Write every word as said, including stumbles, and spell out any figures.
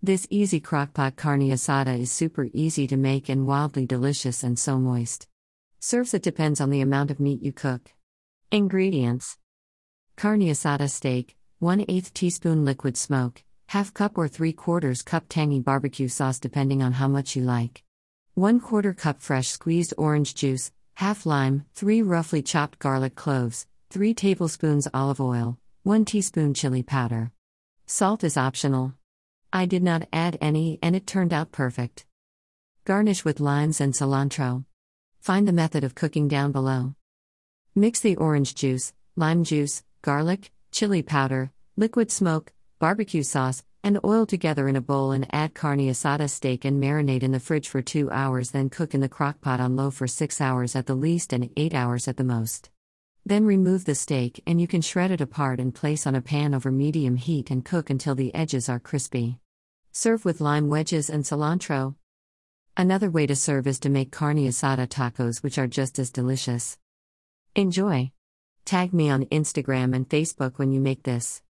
This easy crockpot carne asada is super easy to make and wildly delicious and so moist. Serves it depends on the amount of meat you cook. Ingredients: carne asada steak, one eighth teaspoon liquid smoke, half cup or three quarters cup tangy barbecue sauce depending on how much you like, one quarter cup fresh squeezed orange juice, half lime, three roughly chopped garlic cloves, three tablespoons olive oil, one teaspoon chili powder. Salt is optional. I did not add any and it turned out perfect. Garnish with limes and cilantro. Find the method of cooking down below. Mix the orange juice, lime juice, garlic, chili powder, liquid smoke, barbecue sauce, and oil together in a bowl and add carne asada steak and marinate in the fridge for two hours, then cook in the crock pot on low for six hours at the least and eight hours at the most. Then remove the steak and you can shred it apart and place on a pan over medium heat and cook until the edges are crispy. Serve with lime wedges and cilantro. Another way to serve is to make carne asada tacos, which are just as delicious. Enjoy! Tag me on Instagram and Facebook when you make this.